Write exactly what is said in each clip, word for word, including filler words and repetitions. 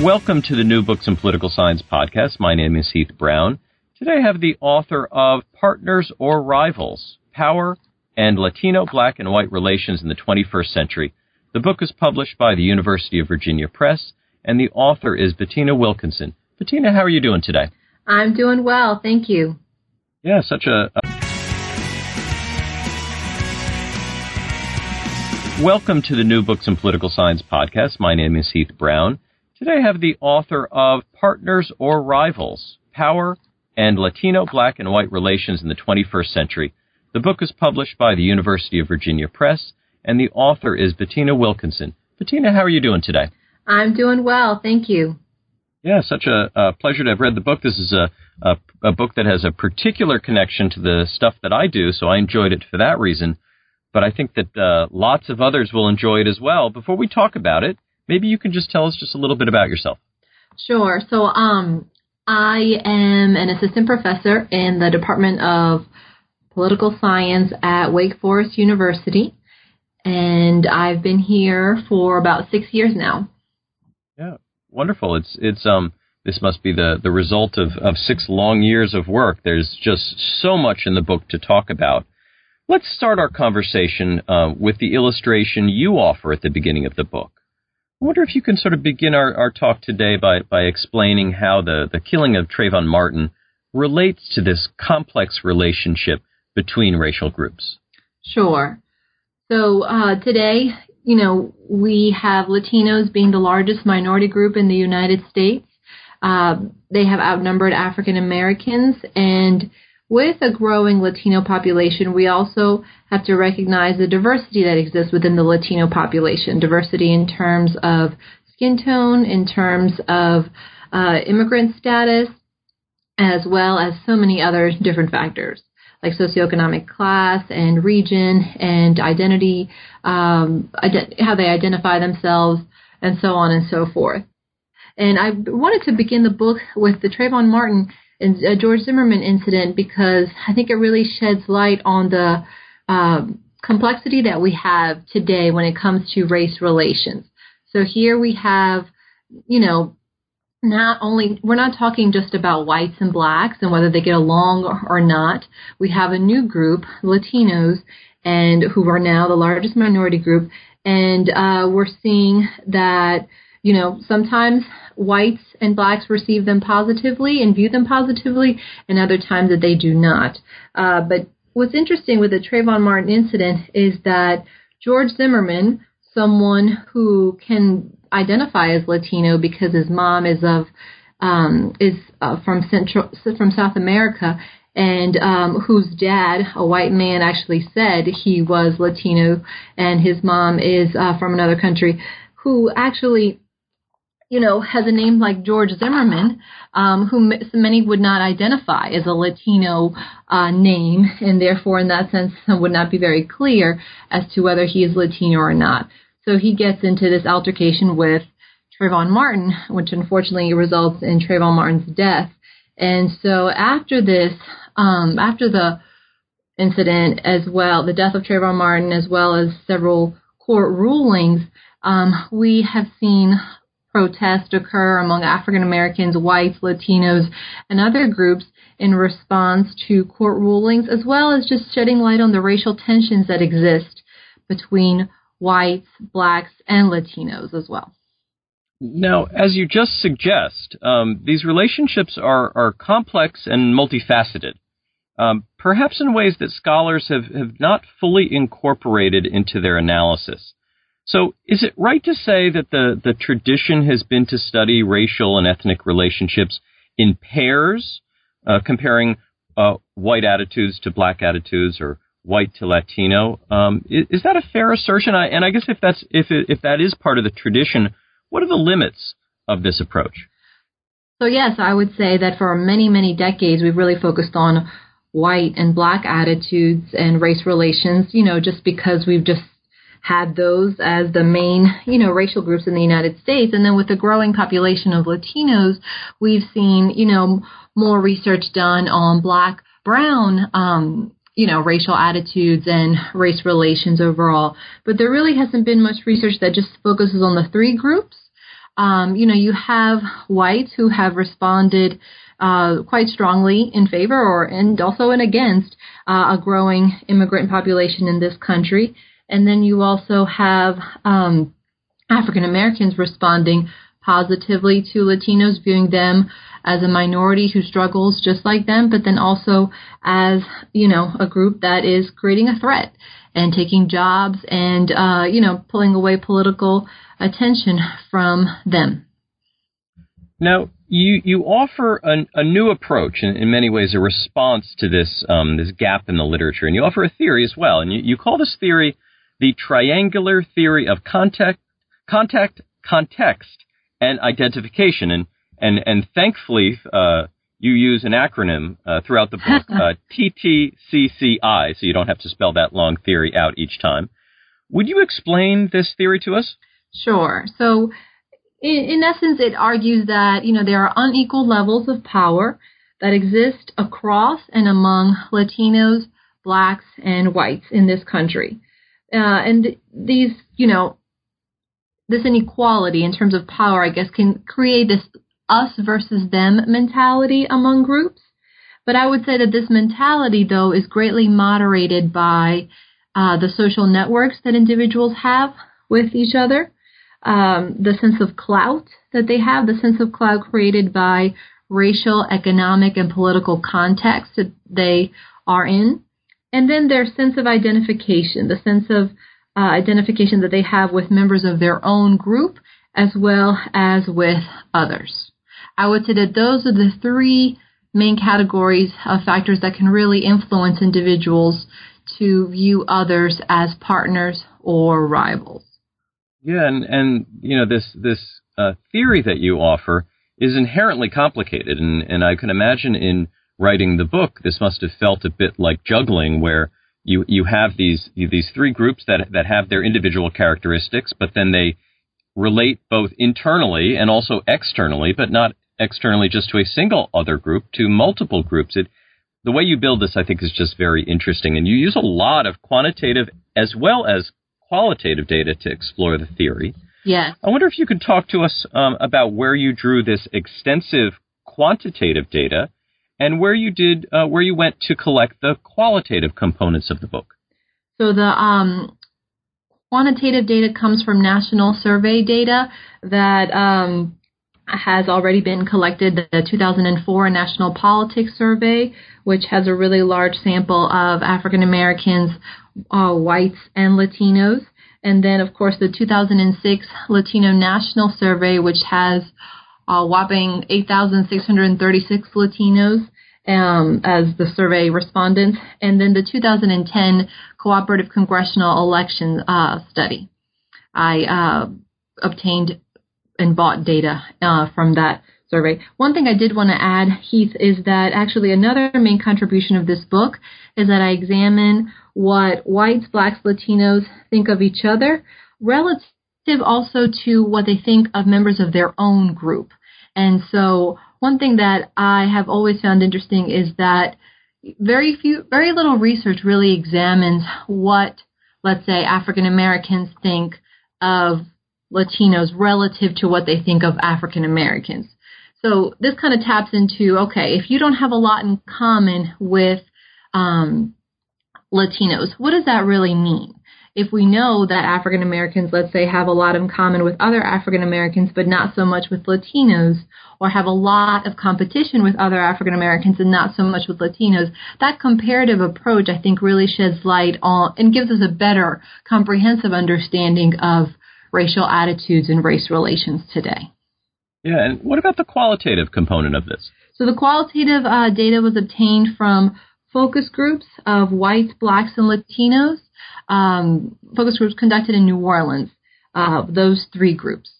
Welcome to the New Books in Political Science podcast. My name is Heath Brown. Today I have the author of Partners or Rivals, Power and Latino, Black and White Relations in the twenty-first century. The book is published by the University of Virginia Press, and the author is Bettina Wilkinson. Bettina, how are you doing today? I'm doing well, thank you. Yeah, such a... a... Welcome to the New Books in Political Science podcast. My name is Heath Brown. Today I have the author of Partners or Rivals, Power and Latino, Black and White Relations in the twenty-first century. The book is published by the University of Virginia Press, and the author is Bettina Wilkinson. Bettina, how are you doing today? I'm doing well, thank you. Yeah, such a, a pleasure to have read the book. This is a, a, a book that has a particular connection to the stuff that I do, so I enjoyed it for that reason. But I think that uh, lots of others will enjoy it as well. Before we talk about it, maybe you can just tell us just a little bit about yourself. Sure. So um, I am an assistant professor in the Department of Political Science at Wake Forest University, and I've been here for about six years now. Yeah, wonderful. It's it's um this must be the, the result of, of six long years of work. There's just so much in the book to talk about. Let's start our conversation uh, with the illustration you offer at the beginning of the book. I wonder if you can sort of begin our, our talk today by, by explaining how the, the killing of Trayvon Martin relates to this complex relationship between racial groups. Sure. So uh, today, you know, we have Latinos being the largest minority group in the United States. Uh, they have outnumbered African Americans, and with a growing Latino population, we also have to recognize the diversity that exists within the Latino population, diversity in terms of skin tone, in terms of uh, immigrant status, as well as so many other different factors like socioeconomic class and region and identity, um, ident- how they identify themselves, and so on and so forth. And I wanted to begin the book with the Trayvon Martin and a George Zimmerman incident, because I think it really sheds light on the uh, complexity that we have today when it comes to race relations. So here we have, you know, not only, we're not talking just about whites and blacks and whether they get along or not. We have a new group, Latinos, and who are now the largest minority group. And uh, we're seeing that, you know, sometimes whites and blacks receive them positively and view them positively, and other times that they do not. Uh, but what's interesting with the Trayvon Martin incident is that George Zimmerman, someone who can identify as Latino because his mom is of um, is uh, from Central from South America, and um, whose dad, a white man, actually said he was Latino, and his mom is uh, from another country, who actually, you know, has a name like George Zimmerman, um, who many would not identify as a Latino uh, name, and therefore in that sense would not be very clear as to whether he is Latino or not. So he gets into this altercation with Trayvon Martin, which unfortunately results in Trayvon Martin's death. And so after this, um, after the incident as well, the death of Trayvon Martin, as well as several court rulings, um, we have seen protests occur among African Americans, whites, Latinos, and other groups in response to court rulings, as well as just shedding light on the racial tensions that exist between whites, blacks, and Latinos as well. Now, as you just suggest, um, these relationships are, are complex and multifaceted, um, perhaps in ways that scholars have, have not fully incorporated into their analysis. So is it right to say that the, the tradition has been to study racial and ethnic relationships in pairs, uh, comparing uh, white attitudes to black attitudes or white to Latino? Um, is, is that a fair assertion? I, and I guess if that's if it, if that is part of the tradition, What are the limits of this approach? So, yes, I would say that for many, many decades, we've really focused on white and black attitudes and race relations, you know, just because we've just had those as the main, you know, racial groups in the United States. And then with the growing population of Latinos, we've seen, you know, more research done on black, brown, um, you know, racial attitudes and race relations overall. But there really hasn't been much research that just focuses on the three groups. Um, you know, you have whites who have responded Uh, quite strongly in favor or and also in against uh, a growing immigrant population in this country. And then you also have um, African Americans responding positively to Latinos, viewing them as a minority who struggles just like them, but then also as, you know, a group that is creating a threat and taking jobs and, uh, you know, pulling away political attention from them. Now, you you offer an, a new approach, in, in many ways a response to this um, this gap in the literature, and you offer a theory as well. And you, you call this theory the triangular theory of contact, contact, context, and identification. And and and thankfully, uh, you use an acronym uh, throughout the book, uh, T T C C I, so you don't have to spell that long theory out each time. Would you explain this theory to us? Sure. So, in essence, it argues that, you know, there are unequal levels of power that exist across and among Latinos, blacks, and whites in this country. Uh, and these, you know, this inequality in terms of power, I guess, can create this us versus them mentality among groups. But I would say that this mentality, though, is greatly moderated by uh, the social networks that individuals have with each other. Um, the sense of clout that they have, the sense of clout created by racial, economic, and political context that they are in, and then their sense of identification, the sense of uh, identification that they have with members of their own group as well as with others. I would say that those are the three main categories of factors that can really influence individuals to view others as partners or rivals. Yeah, and, and you know, this this uh, theory that you offer is inherently complicated, and, and I can imagine in writing the book, this must have felt a bit like juggling, where you, you have these these three groups that, that have their individual characteristics, but then they relate both internally and also externally, but not externally just to a single other group, to multiple groups. It, the way you build this, I think, is just very interesting, and you use a lot of quantitative as well as qualitative data to explore the theory. Yes. I wonder if you could talk to us um, about where you drew this extensive quantitative data and where you did, uh, where you went to collect the qualitative components of the book. So the um, quantitative data comes from national survey data that um, has already been collected, the two thousand four National Politics Survey, which has a really large sample of African Americans, Uh, whites and Latinos, and then, of course, the two thousand six Latino National Survey, which has a whopping eight thousand six hundred thirty-six Latinos um, as the survey respondents, and then the two thousand ten Cooperative Congressional Election uh, study. I uh, obtained and bought data uh, from that survey. One thing I did want to add, Heath, is that actually another main contribution of this book is that I examine what whites, blacks, Latinos think of each other relative also to what they think of members of their own group. And so one thing that I have always found interesting is that very few, very little research really examines what, let's say, African Americans think of Latinos relative to what they think of African Americans. So this kind of taps into, okay, if you don't have a lot in common with um, Latinos, what does that really mean? If we know that African Americans, let's say, have a lot in common with other African Americans, but not so much with Latinos, or have a lot of competition with other African Americans and not so much with Latinos, that comparative approach, I think, really sheds light on and gives us a better comprehensive understanding of racial attitudes and race relations today. Yeah, and what about the qualitative component of this? So the qualitative uh, data was obtained from focus groups of whites, blacks, and Latinos, um, focus groups conducted in New Orleans, uh, those three groups.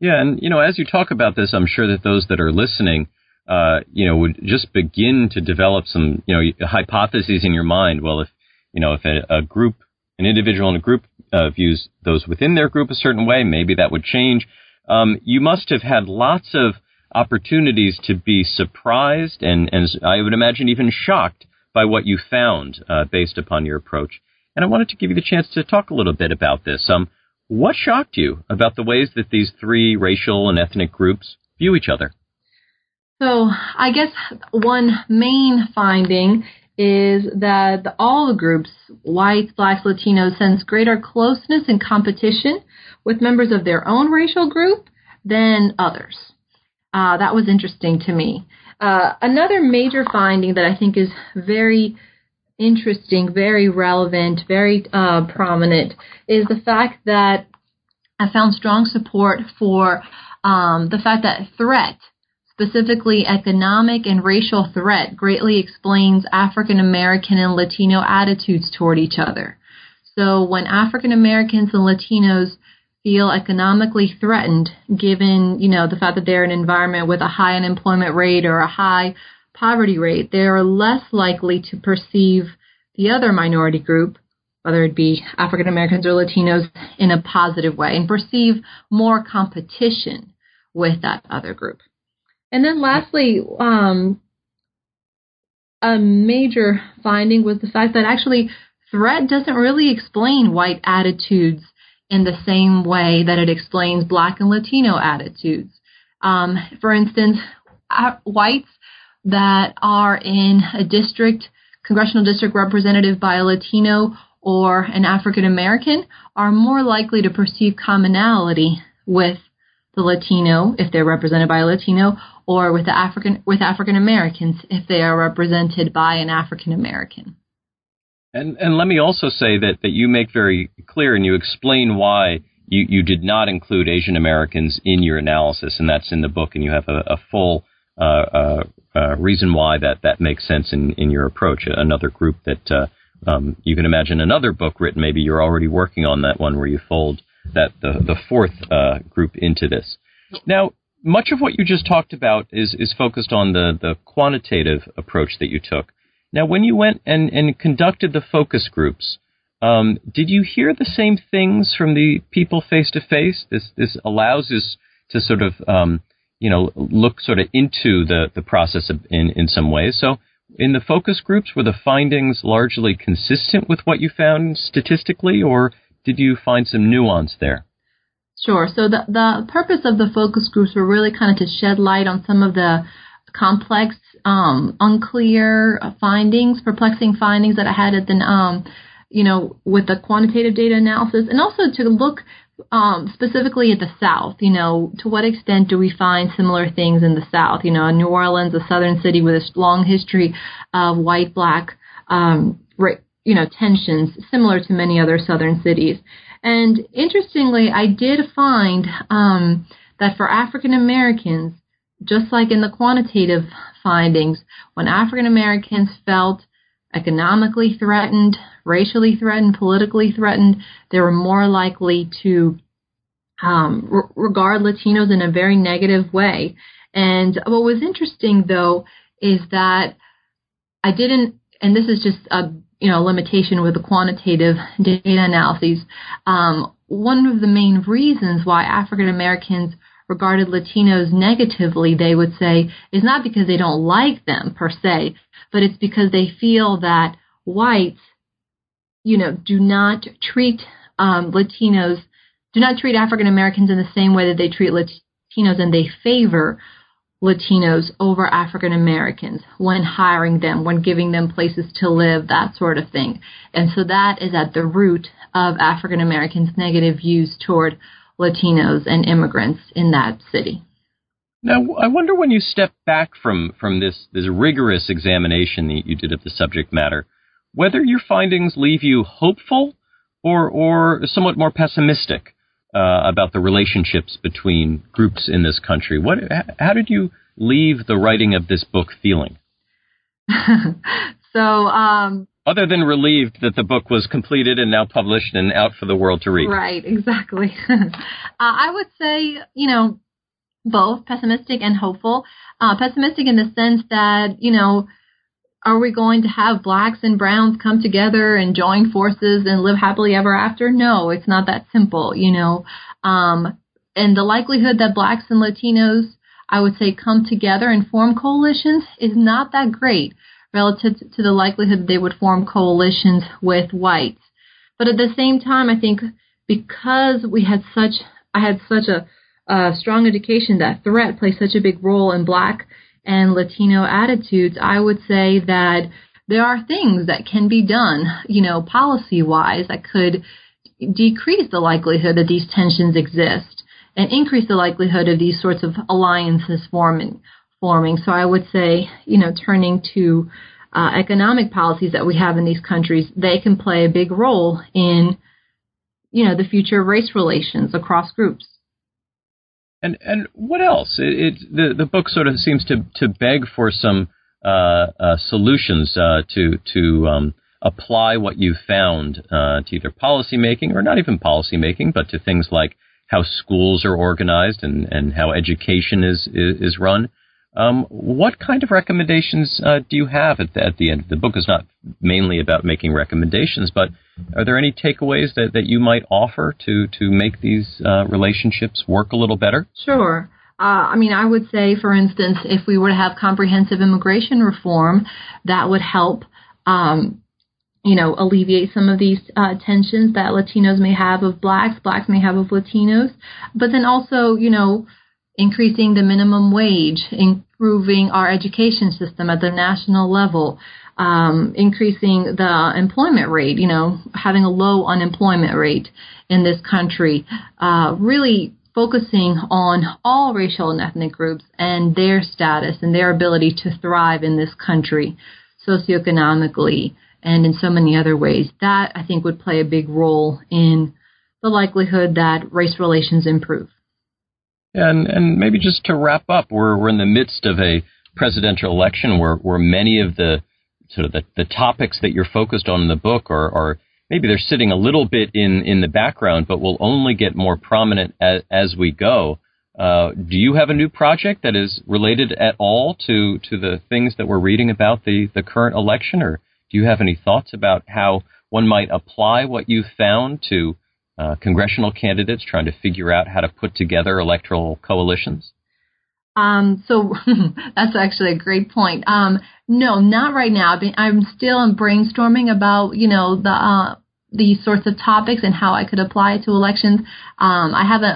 Yeah. And, you know, as you talk about this, I'm sure that those that are listening, uh, you know, would just begin to develop some, you know, hypotheses in your mind. Well, if, you know, if a, a group, an individual in a group uh, views those within their group a certain way, maybe that would change. Um, you must have had lots of opportunities to be surprised and, and I would imagine even shocked by what you found uh, based upon your approach. And I wanted to give you the chance to talk a little bit about this. Um, what shocked you about the ways that these three racial and ethnic groups view each other? So I guess one main finding is that all the groups, whites, blacks, Latinos, sense greater closeness and competition with members of their own racial group than others. Uh, that was interesting to me. Uh, another major finding that I think is very interesting, very relevant, very uh, prominent is the fact that I found strong support for um, the fact that threat, specifically economic and racial threat, greatly explains African American and Latino attitudes toward each other. So when African Americans and Latinos feel economically threatened, given, you know, the fact that they're in an environment with a high unemployment rate or a high poverty rate, they are less likely to perceive the other minority group, whether it be African Americans or Latinos, in a positive way and perceive more competition with that other group. And then lastly, um, a major finding was the fact that actually threat doesn't really explain white attitudes in the same way that it explains black and Latino attitudes. Um, for instance, whites that are in a district, congressional district representative by a Latino or an African American are more likely to perceive commonality with the Latino if they're represented by a Latino or with the African, with African Americans if they are represented by an African American. And, and let me also say that, that you make very clear and you explain why you, you did not include Asian Americans in your analysis, and that's in the book, and you have a, a full uh, uh, uh, reason why that, that makes sense in, in your approach. Another group that uh, um, you can imagine another book written, maybe you're already working on that one where you fold that the, the fourth uh, group into this. Now, much of what you just talked about is, is focused on the, the quantitative approach that you took. Now, when you went and, and conducted the focus groups, um, did you hear the same things from the people face-to-face? This this allows us to sort of, um, you know, look sort of into the, the process of, in, in some ways. So in the focus groups, were the findings largely consistent with what you found statistically, or did you find some nuance there? Sure. So the, the purpose of the focus groups were really kind of to shed light on some of the complex, um, unclear findings, perplexing findings that I had at the, um, you know, with the quantitative data analysis, and also to look um, specifically at the South. You know, to what extent do we find similar things in the South? You know, New Orleans, a southern city with a long history of white-black, um, you know, tensions, similar to many other southern cities. And interestingly, I did find um, that for African Americans, just like in the quantitative findings, when African Americans felt economically threatened, racially threatened, politically threatened, they were more likely to um, re- regard Latinos in a very negative way. And what was interesting, though, is that I didn't, and this is just a you know limitation with the quantitative data analyses, um, one of the main reasons why African Americans regarded Latinos negatively, they would say, is not because they don't like them per se, but it's because they feel that whites, you know, do not treat um, Latinos, do not treat African Americans in the same way that they treat Latinos, and they favor Latinos over African Americans when hiring them, when giving them places to live, that sort of thing. And so that is at the root of African Americans' negative views toward Latinos and immigrants in that city. Now, I wonder when you step back from, from this, this rigorous examination that you did of the subject matter, whether your findings leave you hopeful or, or somewhat more pessimistic uh, about the relationships between groups in this country. What, how did you leave the writing of this book feeling? so, um, other than relieved that the book was completed and now published and out for the world to read? Right, exactly. uh, I would say, you know, both pessimistic and hopeful. Uh, pessimistic in the sense that, you know, are we going to have blacks and browns come together and join forces and live happily ever after? No, it's not that simple, you know. Um, and the likelihood that blacks and Latinos, I would say, come together and form coalitions is not that great relative to the likelihood that they would form coalitions with whites. But at the same time, I think because we had such, I had such a, a strong education that threat plays such a big role in black and Latino attitudes, I would say that there are things that can be done, you know, policy-wise that could decrease the likelihood that these tensions exist and increase the likelihood of these sorts of alliances forming. forming. So I would say, you know, turning to uh, economic policies that we have in these countries, they can play a big role in, you know, the future of race relations across groups. And and what else? It, it the the book sort of seems to to beg for some uh, uh, solutions uh, to to um, apply what you've found uh, to either policymaking, or not even policymaking, but to things like how schools are organized and, and how education is is, is run. Um, what kind of recommendations uh, do you have at the, at the end? The book is not mainly about making recommendations, but are there any takeaways that, that you might offer to, to make these uh, relationships work a little better? Sure. Uh, I mean, I would say, for instance, if we were to have comprehensive immigration reform, that would help, um, you know, alleviate some of these uh, tensions that Latinos may have of blacks, blacks may have of Latinos. But then also, you know, increasing the minimum wage, improving our education system at the national level, um, increasing the employment rate, you know, having a low unemployment rate in this country, uh, really focusing on all racial and ethnic groups and their status and their ability to thrive in this country socioeconomically and in so many other ways. That, I think, would play a big role in the likelihood that race relations improve. And and maybe just to wrap up, we're we're in the midst of a presidential election where where many of the sort of the, the topics that you're focused on in the book are, are maybe they're sitting a little bit in, in the background, but will only get more prominent as, as we go. Uh, do you have a new project that is related at all to, to the things that we're reading about the, the current election, or do you have any thoughts about how one might apply what you found to Uh, congressional candidates trying to figure out how to put together electoral coalitions? Um, so that's actually a great point. Um, no, not right now. I'm still brainstorming about, you know, the uh, these sorts of topics and how I could apply it to elections. Um, I have a,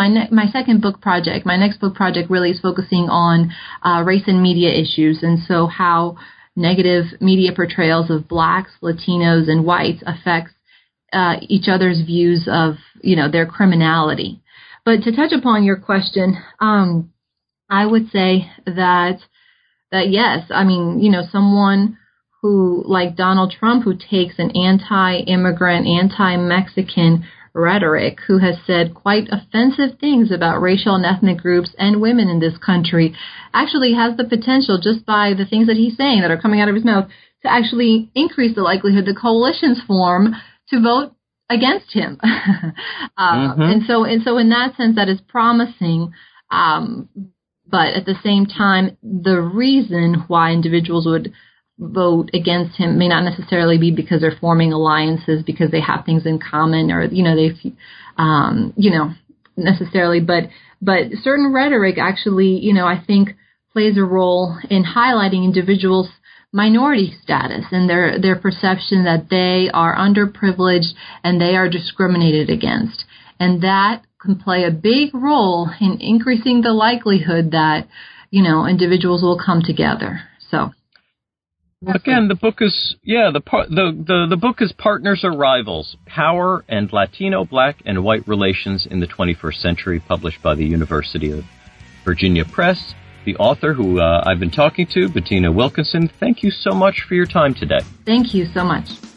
my ne- my second book project. My next book project really is focusing on uh, race and media issues, and so how negative media portrayals of blacks, Latinos, and whites affects Uh, each other's views of, you know, their criminality. But to touch upon your question, um, I would say that that yes, I mean, you know, someone who like Donald Trump, who takes an anti-immigrant, anti-Mexican rhetoric, who has said quite offensive things about racial and ethnic groups and women in this country, actually has the potential, just by the things that he's saying that are coming out of his mouth, to actually increase the likelihood the coalitions form to vote against him. um, mm-hmm. And so and so in that sense, that is promising. Um, but at the same time, the reason why individuals would vote against him may not necessarily be because they're forming alliances, because they have things in common, or, you know, they, um, you know, necessarily. But but certain rhetoric actually, you know, I think plays a role in highlighting individuals' minority status and their their perception that they are underprivileged and they are discriminated against. And that can play a big role in increasing the likelihood that, you know, individuals will come together. So again, the book is yeah, the the the, the book is Partners or Rivals: Power and Latino, Black and White Relations in the twenty-first century, published by the University of Virginia Press. The author who uh, I've been talking to, Bettina Wilkinson, thank you so much for your time today. Thank you so much.